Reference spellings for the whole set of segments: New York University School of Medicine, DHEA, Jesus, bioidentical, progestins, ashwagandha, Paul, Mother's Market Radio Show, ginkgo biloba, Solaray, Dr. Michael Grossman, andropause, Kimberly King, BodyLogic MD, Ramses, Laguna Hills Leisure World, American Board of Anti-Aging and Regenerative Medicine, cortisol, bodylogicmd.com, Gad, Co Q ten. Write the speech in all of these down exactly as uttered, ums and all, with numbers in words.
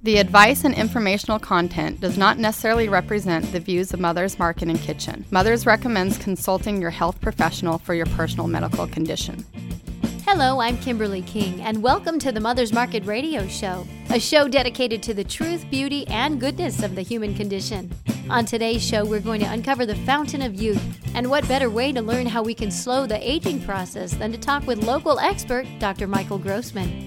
The advice and informational content does not necessarily represent the views of Mother's Market and Kitchen. Mother's recommends consulting your health professional for your personal medical condition. Hello, I'm Kimberly King, and welcome to the Mother's Market Radio Show, a show dedicated to the truth, beauty, and goodness of the human condition. On today's show, we're going to uncover the fountain of youth, and what better way to learn how we can slow the aging process than to talk with local expert, Doctor Michael Grossman.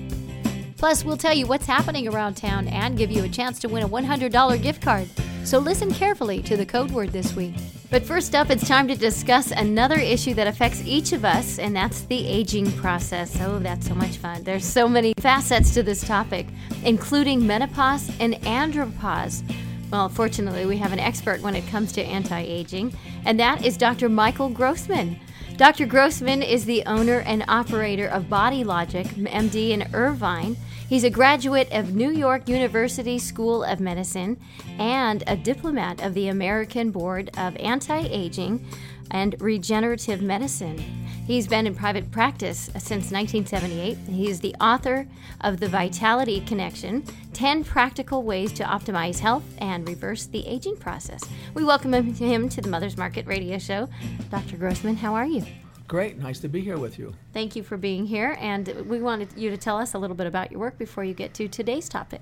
Plus, we'll tell you what's happening around town and give you a chance to win a one hundred dollars gift card. So listen carefully to the code word this week. But first up, it's time to discuss another issue that affects each of us, and that's the aging process. Oh, that's so much fun. There's so many facets to this topic, including menopause and andropause. Well, fortunately, we have an expert when it comes to anti-aging, and that is Doctor Michael Grossman. Doctor Grossman is the owner and operator of BodyLogic M D in Irvine. He's a graduate of New York University School of Medicine and a diplomat of the American Board of Anti-Aging and Regenerative Medicine. He's been in private practice since nineteen seventy-eight. He is the author of The Vitality Connection, ten Practical Ways to Optimize Health and Reverse the Aging Process. We welcome him to the Mother's Market Radio Show. Doctor Grossman, how are you? Great. Nice to be here with you. Thank you for being here. And we wanted you to tell us a little bit about your work before you get to today's topic.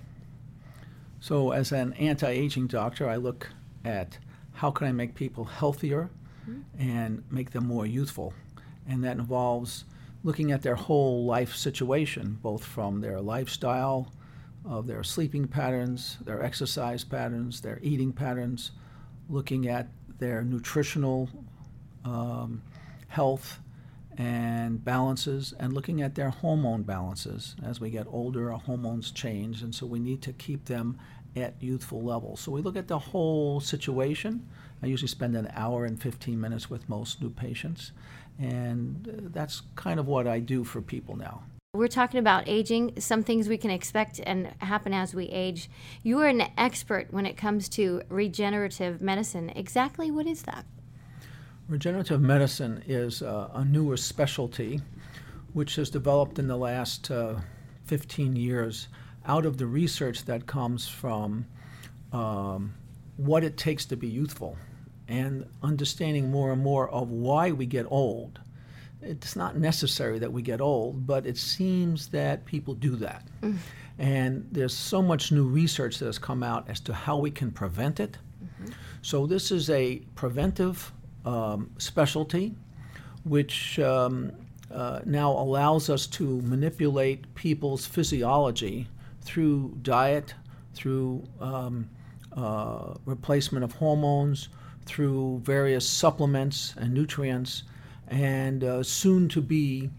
So as an anti-aging doctor, I look at how can I make people healthier mm-hmm. and make them more youthful. And that involves looking at their whole life situation, both from their lifestyle, of their sleeping patterns, their exercise patterns, their eating patterns, looking at their nutritional um, health and balances, and looking at their hormone balances. As we get older, our hormones change, and so we need to keep them at youthful levels. So we look at the whole situation. I usually spend an hour and fifteen minutes with most new patients, and that's kind of what I do for people now. We're talking about aging, some things we can expect and happen as we age. You are an expert when it comes to regenerative medicine. Exactly what is that? Regenerative medicine is uh, a newer specialty which has developed in the last uh, fifteen years out of the research that comes from um, what it takes to be youthful and understanding more and more of why we get old. It's not necessary that we get old, but it seems that people do that. Mm. And there's so much new research that has come out as to how we can prevent it. Mm-hmm. So this is a preventive Um, specialty, which um, uh, now allows us to manipulate people's physiology through diet, through um, uh, replacement of hormones, through various supplements and nutrients, and uh, soon to be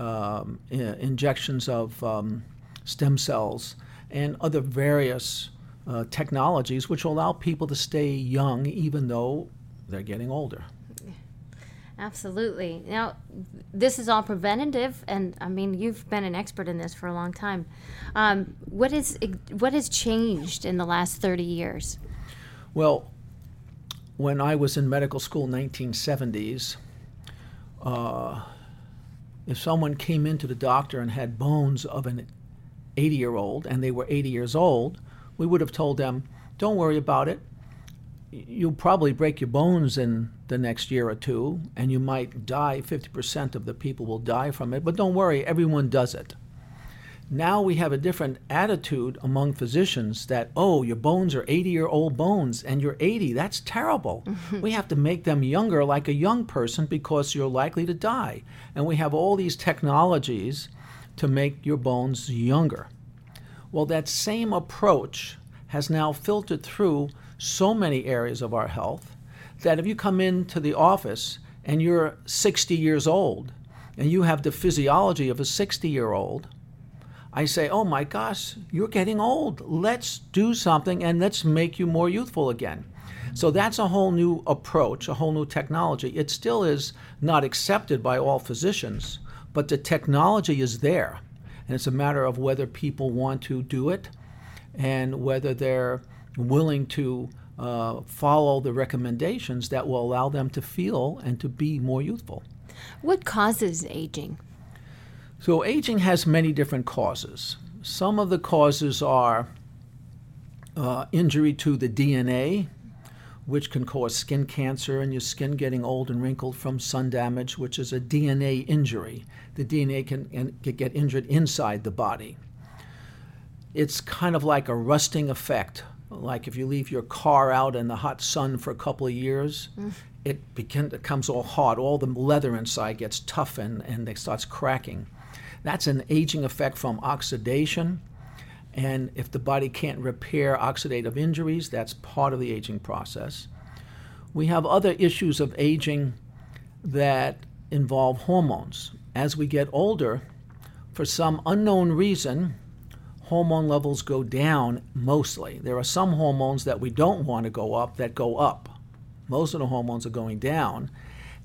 um, I- injections of um, stem cells and other various uh, technologies which allow people to stay young even though they're getting older. Absolutely. Now, this is all preventative, and I mean, you've been an expert in this for a long time. Um, what is what has changed in the last thirty years? Well, when I was in medical school in the nineteen seventies, uh, if someone came into the doctor and had bones of an eighty-year-old, and they were eighty years old, we would have told them, don't worry about it. You'll probably break your bones in the next year or two, and you might die. fifty percent of the people will die from it, but don't worry, everyone does it. Now we have a different attitude among physicians that, oh, your bones are eighty-year-old bones, and you're eighty. That's terrible. Mm-hmm. We have to make them younger like a young person because you're likely to die. And we have all these technologies to make your bones younger. Well, that same approach has now filtered through so many areas of our health that if you come into the office and you're sixty years old and you have the physiology of a sixty-year-old, I say, oh my gosh, you're getting old. Let's do something and let's make you more youthful again. So that's a whole new approach, a whole new technology. It still is not accepted by all physicians, but the technology is there. And it's a matter of whether people want to do it and whether they're willing to uh, follow the recommendations that will allow them to feel and to be more youthful. What causes aging? So aging has many different causes. Some of the causes are uh, injury to the D N A, which can cause skin cancer and your skin getting old and wrinkled from sun damage, which is a D N A injury. The D N A can, can get injured inside the body. It's kind of like a rusting effect. Like if you leave your car out in the hot sun for a couple of years, mm. it begin, it comes all hard. All the leather inside gets tough and, and it starts cracking. That's an aging effect from oxidation. And if the body can't repair oxidative injuries, that's part of the aging process. We have other issues of aging that involve hormones. As we get older, for some unknown reason, hormone levels go down mostly. There are some hormones that we don't want to go up that go up. Most of the hormones are going down.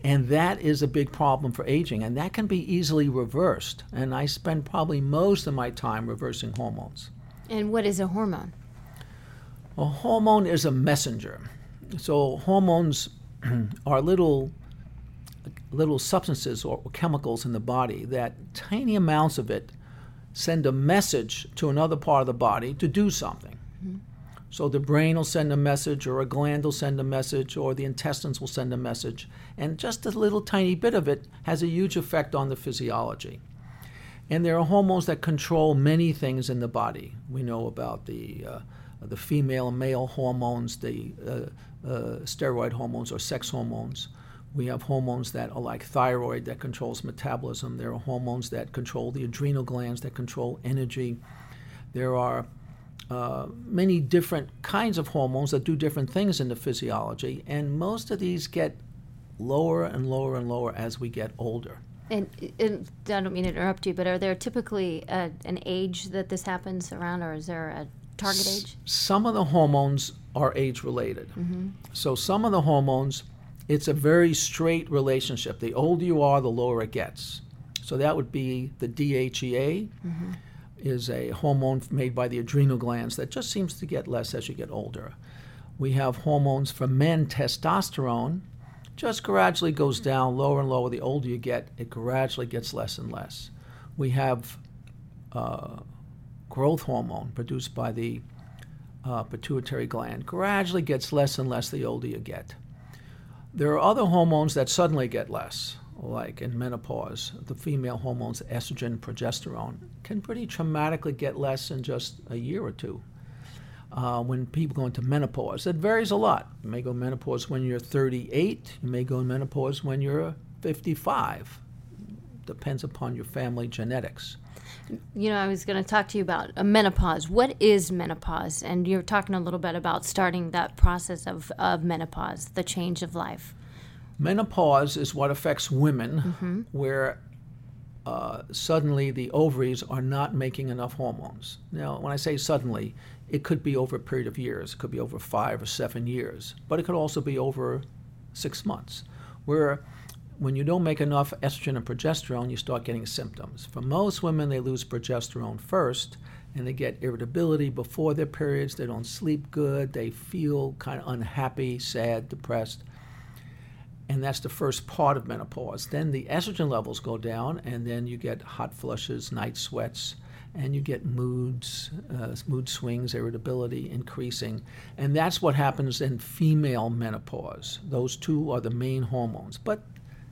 And that is a big problem for aging. And that can be easily reversed. And I spend probably most of my time reversing hormones. And what is a hormone? A hormone is a messenger. So hormones are little little substances or chemicals in the body that tiny amounts of it send a message to another part of the body to do something. Mm-hmm. So the brain will send a message, or a gland will send a message, or the intestines will send a message. And just a little tiny bit of it has a huge effect on the physiology. And there are hormones that control many things in the body. We know about the uh, the female and male hormones, the uh, uh, steroid hormones or sex hormones. We have hormones that are like thyroid that controls metabolism. There are hormones that control the adrenal glands that control energy. There are uh, many different kinds of hormones that do different things in the physiology, and most of these get lower and lower and lower as we get older. And, and I don't mean to interrupt you, but are there typically a, an age that this happens around, or is there a target S- age? Some of the hormones are age-related. Mm-hmm. So some of the hormones, it's a very straight relationship. The older you are, the lower it gets. So that would be the D H E A, mm-hmm. is a hormone made by the adrenal glands that just seems to get less as you get older. We have hormones for men, testosterone, just gradually goes down lower and lower. The older you get, it gradually gets less and less. We have uh, growth hormone produced by the uh, pituitary gland, gradually gets less and less the older you get. There are other hormones that suddenly get less, like in menopause. The female hormones, estrogen, progesterone, can pretty dramatically get less in just a year or two uh, when people go into menopause. It varies a lot. You may go menopause when you're thirty-eight. You may go in menopause when you're fifty-five. Depends upon your family genetics. You know, I was going to talk to you about a menopause. What is menopause? And you're talking a little bit about starting that process of, of menopause, the change of life. Menopause is what affects women, mm-hmm. where uh, suddenly the ovaries are not making enough hormones. Now, when I say suddenly, it could be over a period of years. It could be over five or seven years. But it could also be over six months, where when you don't make enough estrogen and progesterone, you start getting symptoms. For most women, they lose progesterone first, and they get irritability before their periods. They don't sleep good. They feel kind of unhappy, sad, depressed. And that's the first part of menopause. Then the estrogen levels go down, and then you get hot flushes, night sweats, and you get moods, uh, mood swings, irritability increasing. And that's what happens in female menopause. Those two are the main hormones. But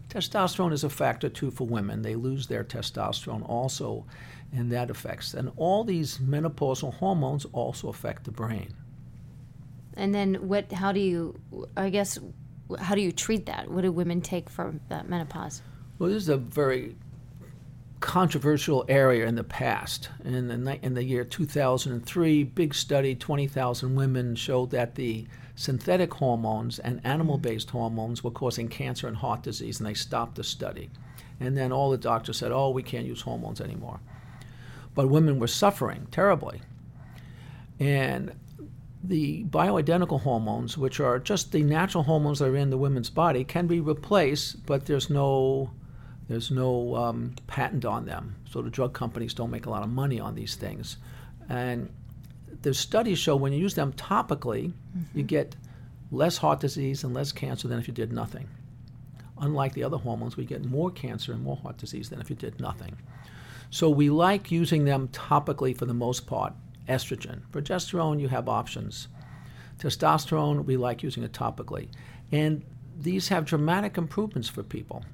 testosterone is a factor, too, for women. They lose their testosterone also, and that affects. And all these menopausal hormones also affect the brain. And then what? How do you, I guess, how do you treat that? What do women take for that menopause? Well, this is a very controversial area in the past. In the, in the year two thousand three, big study, twenty thousand women, showed that the synthetic hormones and animal-based hormones were causing cancer and heart disease, and they stopped the study. And then all the doctors said, oh, we can't use hormones anymore. But women were suffering terribly. And the bioidentical hormones, which are just the natural hormones that are in the women's body, can be replaced, but there's no there's no um, patent on them. So the drug companies don't make a lot of money on these things. And the studies show when you use them topically, mm-hmm. you get less heart disease and less cancer than if you did nothing. Unlike the other hormones, we get more cancer and more heart disease than if you did nothing. So we like using them topically for the most part. estrogen. Progesterone, you have options. Testosterone, we like using it topically. And these have dramatic improvements for people.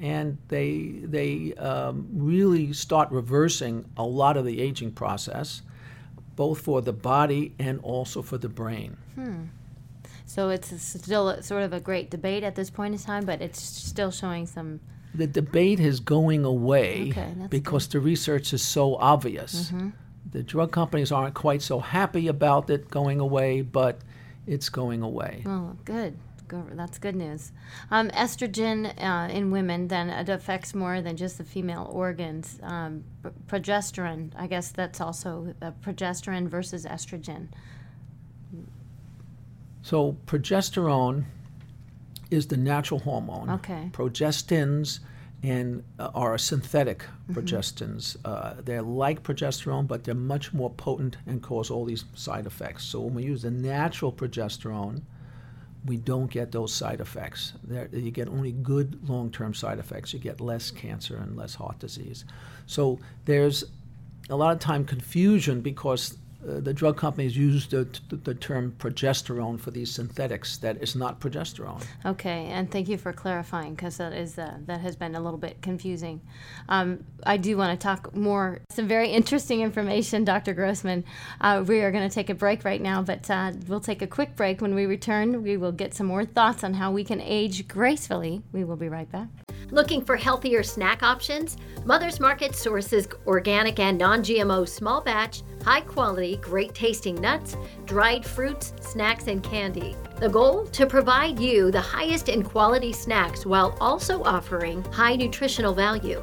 And they, they um, really start reversing a lot of the aging process, both for the body and also for the brain. Hmm. So it's still a, sort of a great debate at this point in time, but it's still showing some... The debate is going away okay, because good. the research is so obvious. Mm-hmm. The drug companies aren't quite so happy about it going away, but it's going away. Oh, good. Good. That's good news. Um, estrogen uh, in women, then it affects more than just the female organs. Um, p- progesterone, I guess that's also uh, progesterone versus estrogen. So progesterone is the natural hormone. Okay. Progestins and uh, are synthetic mm-hmm. progestins. Uh, they're like progesterone, but they're much more potent and cause all these side effects. So when we use the natural progesterone, we don't get those side effects. They're, you get only good long-term side effects. You get less cancer and less heart disease. So there's a lot of time confusion because Uh, the drug companies use the, the, the term progesterone for these synthetics that is not progesterone. Okay, and thank you for clarifying because that is uh, that has been a little bit confusing. Um, I do want to talk more, some very interesting information, Doctor Grossman. Uh, we are going to take a break right now, but uh, we'll take a quick break. When we return, we will get some more thoughts on how we can age gracefully. We will be right back. Looking for healthier snack options? Mother's Market sources organic and non-G M O small batch, high quality, great tasting nuts, dried fruits, snacks, and candy. The goal? To provide you the highest in quality snacks while also offering high nutritional value.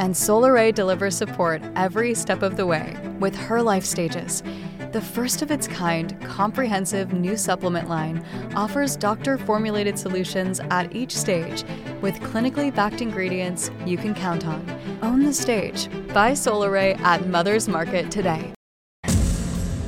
And Solaray delivers support every step of the way with Her Life Stages. The first of its kind, comprehensive new supplement line offers doctor-formulated solutions at each stage with clinically backed ingredients you can count on. Own the stage. Buy Solaray at Mother's Market today.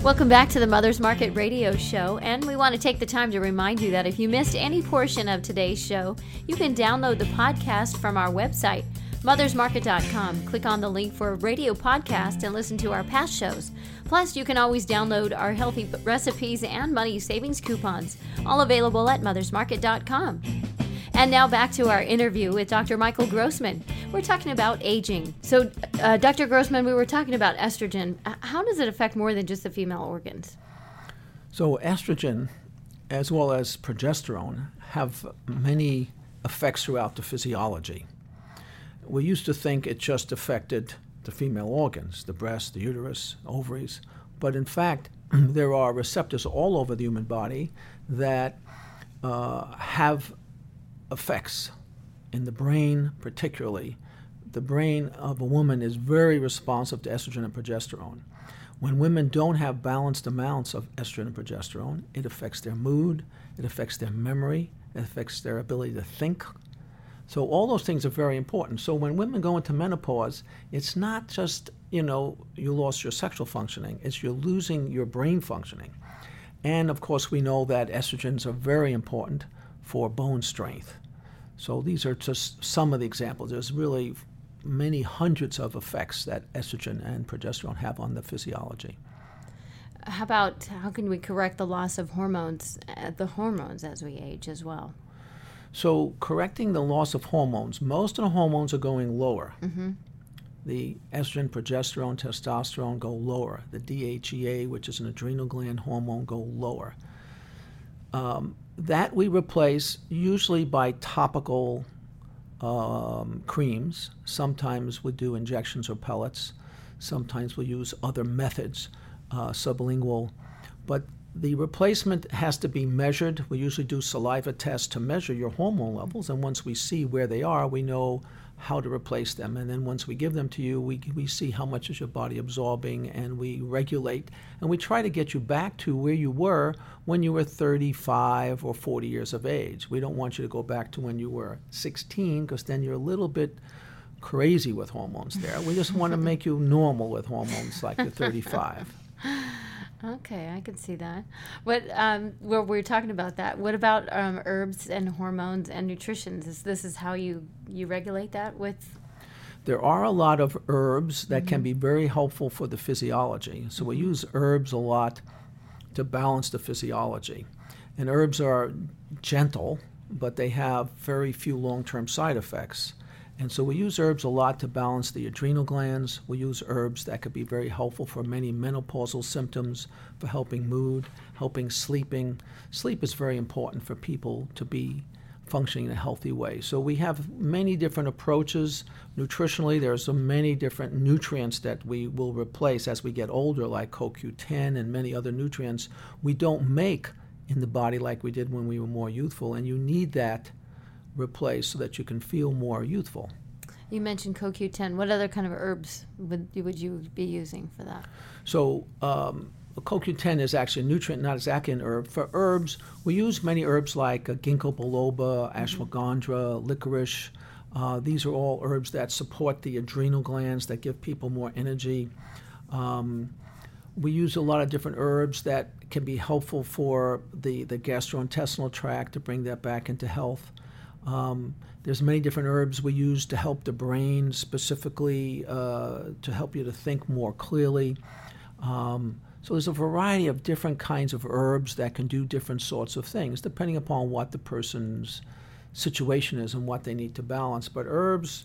Welcome back to the Mother's Market Radio Show, and we want to take the time to remind you that if you missed any portion of today's show, you can download the podcast from our website, mothers market dot com. Click on the link for radio podcast and listen to our past shows. Plus, you can always download our healthy recipes and money savings coupons, all available at mothers market dot com. And now back to our interview with Doctor Michael Grossman. We're talking about aging. So, uh, Doctor Grossman, we were talking about estrogen. How does it affect more than just the female organs? So estrogen, as well as progesterone, have many effects throughout the physiology. We used to think it just affected the female organs, the breast, the uterus, ovaries. But in fact, there are receptors all over the human body that uh, have effects in the brain, particularly. The brain of a woman is very responsive to estrogen and progesterone. When women don't have balanced amounts of estrogen and progesterone, it affects their mood, it affects their memory, it affects their ability to think. So all those things are very important. So when women go into menopause, it's not just, you know, you lost your sexual functioning, it's you're losing your brain functioning. And of course, we know that estrogens are very important for bone strength. So these are just some of the examples. There's really many hundreds of effects that estrogen and progesterone have on the physiology. How about how can we correct the loss of hormones, uh, the hormones as we age as well? So correcting the loss of hormones, most of the hormones are going lower. Mm-hmm. The estrogen, progesterone, testosterone go lower. The D H E A, which is an adrenal gland hormone, go lower. Um, that we replace usually by topical um, creams. Sometimes we do injections or pellets. Sometimes we use other methods, uh, sublingual. But The replacement has to be measured. We usually do saliva tests to measure your hormone levels, and once we see where they are, we know how to replace them. And then once we give them to you, we we see how much is your body absorbing, and we regulate, and we try to get you back to where you were when you were thirty-five or forty years of age. We don't want you to go back to when you were sixteen, because then you're a little bit crazy with hormones there. We just want to make you normal with hormones like you're thirty-five. Okay, I can see that. What um, well, we were talking about that. What about um, herbs and hormones and nutrition? This, this is how you, you regulate that with? There are a lot of herbs that mm-hmm. can be very helpful for the physiology. So we use herbs a lot to balance the physiology. And herbs are gentle, but they have very few long-term side effects. And so we use herbs a lot to balance the adrenal glands. We use herbs that could be very helpful for many menopausal symptoms, for helping mood, helping sleeping. Sleep is very important for people to be functioning in a healthy way. So we have many different approaches. Nutritionally, there are so many different nutrients that we will replace as we get older, like Co Q ten and many other nutrients we don't make in the body like we did when we were more youthful, and you need that replace so that you can feel more youthful. You mentioned Co Q ten. What other kind of herbs would you, would you be using for that? So um, Co Q ten is actually a nutrient, not exactly an herb. For herbs, we use many herbs like uh, ginkgo biloba, ashwagandha, licorice. Uh, these are all herbs that support the adrenal glands, that give people more energy. Um, we use a lot of different herbs that can be helpful for the, the gastrointestinal tract to bring that back into health. Um, there's many different herbs we use to help the brain, specifically uh, to help you to think more clearly. Um, so there's a variety of different kinds of herbs that can do different sorts of things, depending upon what the person's situation is and what they need to balance. But herbs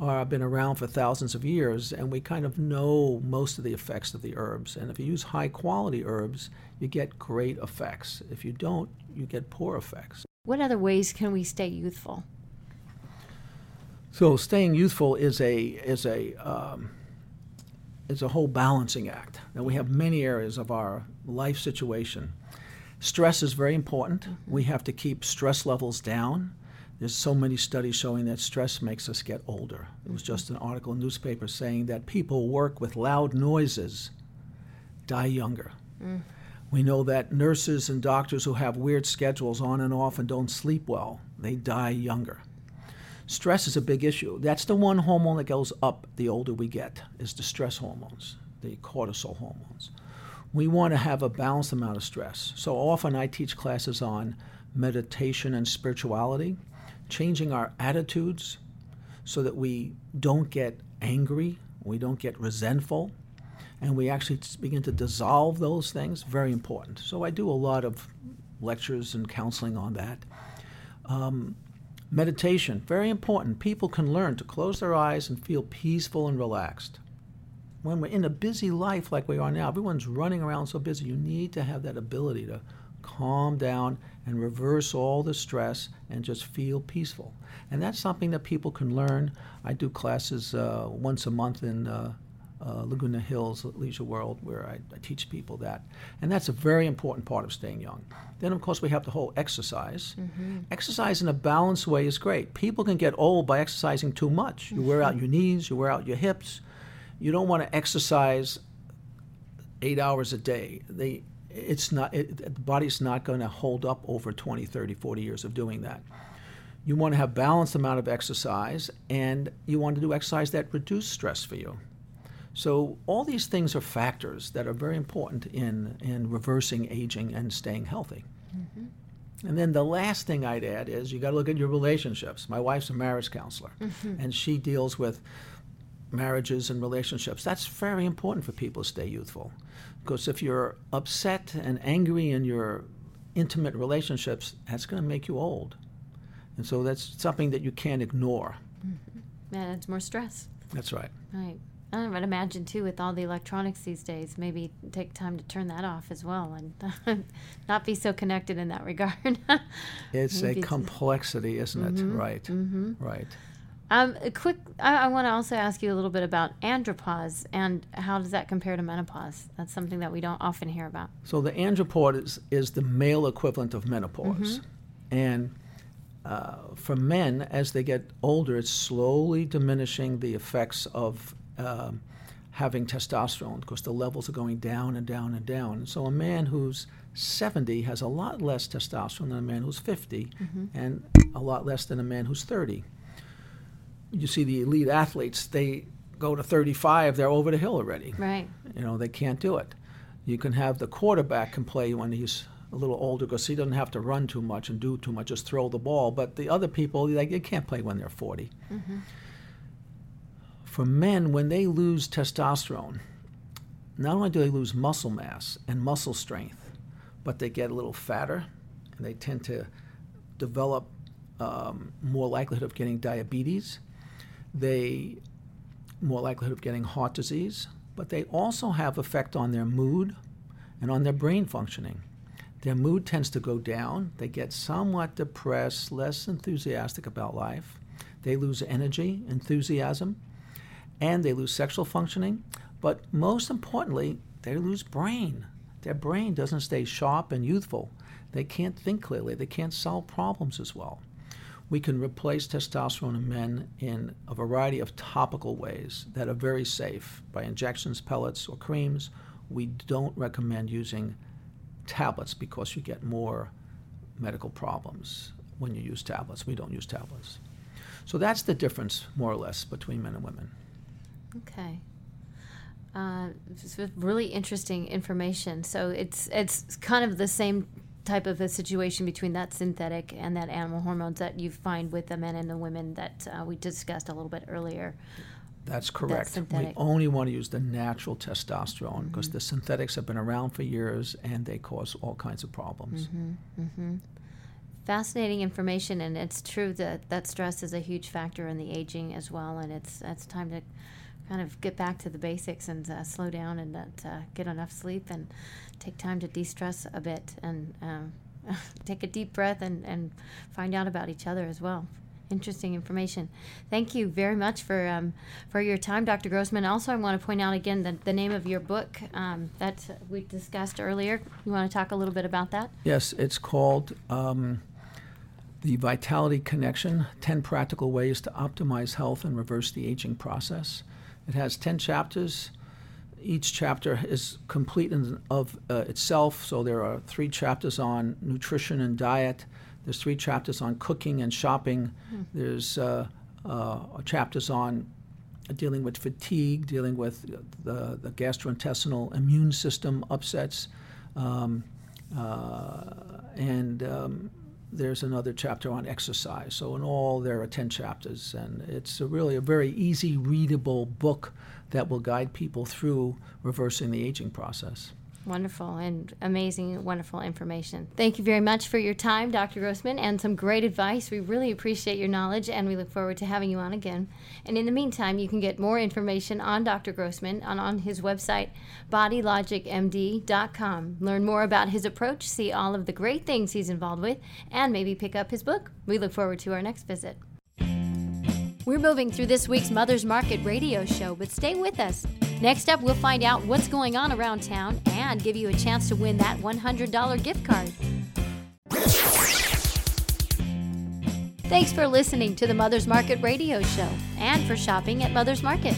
are, have been around for thousands of years, and we kind of know most of the effects of the herbs. And if you use high-quality herbs, you get great effects. If you don't, you get poor effects. What other ways can we stay youthful? So staying youthful is a is a um, is a whole balancing act. And we have many areas of our life situation. Stress is very important. Mm-hmm. We have to keep stress levels down. There's so many studies showing that stress makes us get older. It was just an article in the newspaper saying that people who work with loud noises die younger. Mm. We know that nurses and doctors who have weird schedules on and off and don't sleep well, they die younger. Stress is a big issue. That's the one hormone that goes up the older we get, is the stress hormones, the cortisol hormones. We want to have a balanced amount of stress. So often I teach classes on meditation and spirituality, changing our attitudes so that we don't get angry, we don't get resentful, and we actually begin to dissolve those things, very important. So I do a lot of lectures and counseling on that. Um, meditation, very important. People can learn to close their eyes and feel peaceful and relaxed. When we're in a busy life like we are now, everyone's running around so busy, you need to have that ability to calm down and reverse all the stress and just feel peaceful. And that's something that people can learn. I do classes uh, once a month in uh, Uh, Laguna Hills Leisure World, where I, I teach people that. And that's a very important part of staying young. Then, of course, we have the whole exercise. Mm-hmm. Exercise in a balanced way is great. People can get old by exercising too much. You wear out your knees, you wear out your hips. You don't want to exercise eight hours a day. They, it's not, it, the body's not going to hold up over twenty, thirty, forty years of doing that. You want to have balanced amount of exercise, and you want to do exercise that reduces stress for you. So all these things are factors that are very important in, in reversing aging and staying healthy. Mm-hmm. And then the last thing I'd add is you got to look at your relationships. My wife's a marriage counselor, mm-hmm. and she deals with marriages and relationships. That's very important for people to stay youthful, because if you're upset and angry in your intimate relationships, that's going to make you old. And so that's something that you can't ignore. Mm-hmm. Yeah, it's more stress. That's right. Right. I would imagine, too, with all the electronics these days, maybe take time to turn that off as well and not be so connected in that regard. It's maybe a complexity, isn't it? Mm-hmm, right. Mm-hmm. Right. Um, a quick. I, I want to also ask you a little bit about andropause and how does that compare to menopause? That's something that we don't often hear about. So the andropause is, is the male equivalent of menopause. Mm-hmm. And uh, for men, as they get older, it's slowly diminishing the effects of uh, having testosterone because the levels are going down and down and down. So a man who's seventy has a lot less testosterone than a man who's fifty, mm-hmm. and a lot less than a man who's thirty. You see the elite athletes, they go to thirty-five, they're over the hill already. Right. You know, they can't do it. You can have the quarterback can play when he's a little older because he doesn't have to run too much and do too much, just throw the ball. But the other people, they, they can't play when they're forty. Mm-hmm. For men, when they lose testosterone, not only do they lose muscle mass and muscle strength, but they get a little fatter and they tend to develop um, more likelihood of getting diabetes. They more likelihood of getting heart disease, but they also have effect on their mood and on their brain functioning. Their mood tends to go down. They get somewhat depressed, less enthusiastic about life. They lose energy, enthusiasm, and they lose sexual functioning. But most importantly, they lose brain. Their brain doesn't stay sharp and youthful. They can't think clearly. They can't solve problems as well. We can replace testosterone in men in a variety of topical ways that are very safe, by injections, pellets, or creams. We don't recommend using tablets because you get more medical problems when you use tablets. We don't use tablets. So that's the difference, more or less, between men and women. Okay. Uh, really interesting information. So it's it's kind of the same type of a situation between that synthetic and that animal hormones that you find with the men and the women that uh, we discussed a little bit earlier. That's correct. That's we only want to use the natural testosterone because mm-hmm. the synthetics have been around for years and they cause all kinds of problems. Mm-hmm. Mm-hmm. Fascinating information, and it's true that, that stress is a huge factor in the aging as well, and it's it's time to kind of get back to the basics and uh, slow down and uh, get enough sleep and take time to de-stress a bit and um, take a deep breath and, and find out about each other as well. Interesting information. Thank you very much for um, for your time, Doctor Grossman. Also, I want to point out again the, the name of your book um, that we discussed earlier. You want to talk a little bit about that? Yes, it's called um, The Vitality Connection, ten Practical Ways to Optimize Health and Reverse the Aging Process. It has ten chapters. Each chapter is complete in of uh, itself. So there are three chapters on nutrition and diet. There's three chapters on cooking and shopping. Mm. There's uh, uh, chapters on dealing with fatigue, dealing with the, the gastrointestinal immune system upsets. Um, uh, and um, there's another chapter on exercise. So in all, there are ten chapters. And it's a really a very easy, readable book that will guide people through reversing the aging process. Wonderful and amazing, wonderful information. Thank you very much for your time, Doctor Grossman, and some great advice. We really appreciate your knowledge, and we look forward to having you on again. And in the meantime, you can get more information on Doctor Grossman on, on his website, body logic m d dot com. Learn more about his approach, see all of the great things he's involved with, and maybe pick up his book. We look forward to our next visit. We're moving through this week's Mother's Market Radio Show, but stay with us. Next up, we'll find out what's going on around town and give you a chance to win that one hundred dollars gift card. Thanks for listening to the Mother's Market Radio Show and for shopping at Mother's Market.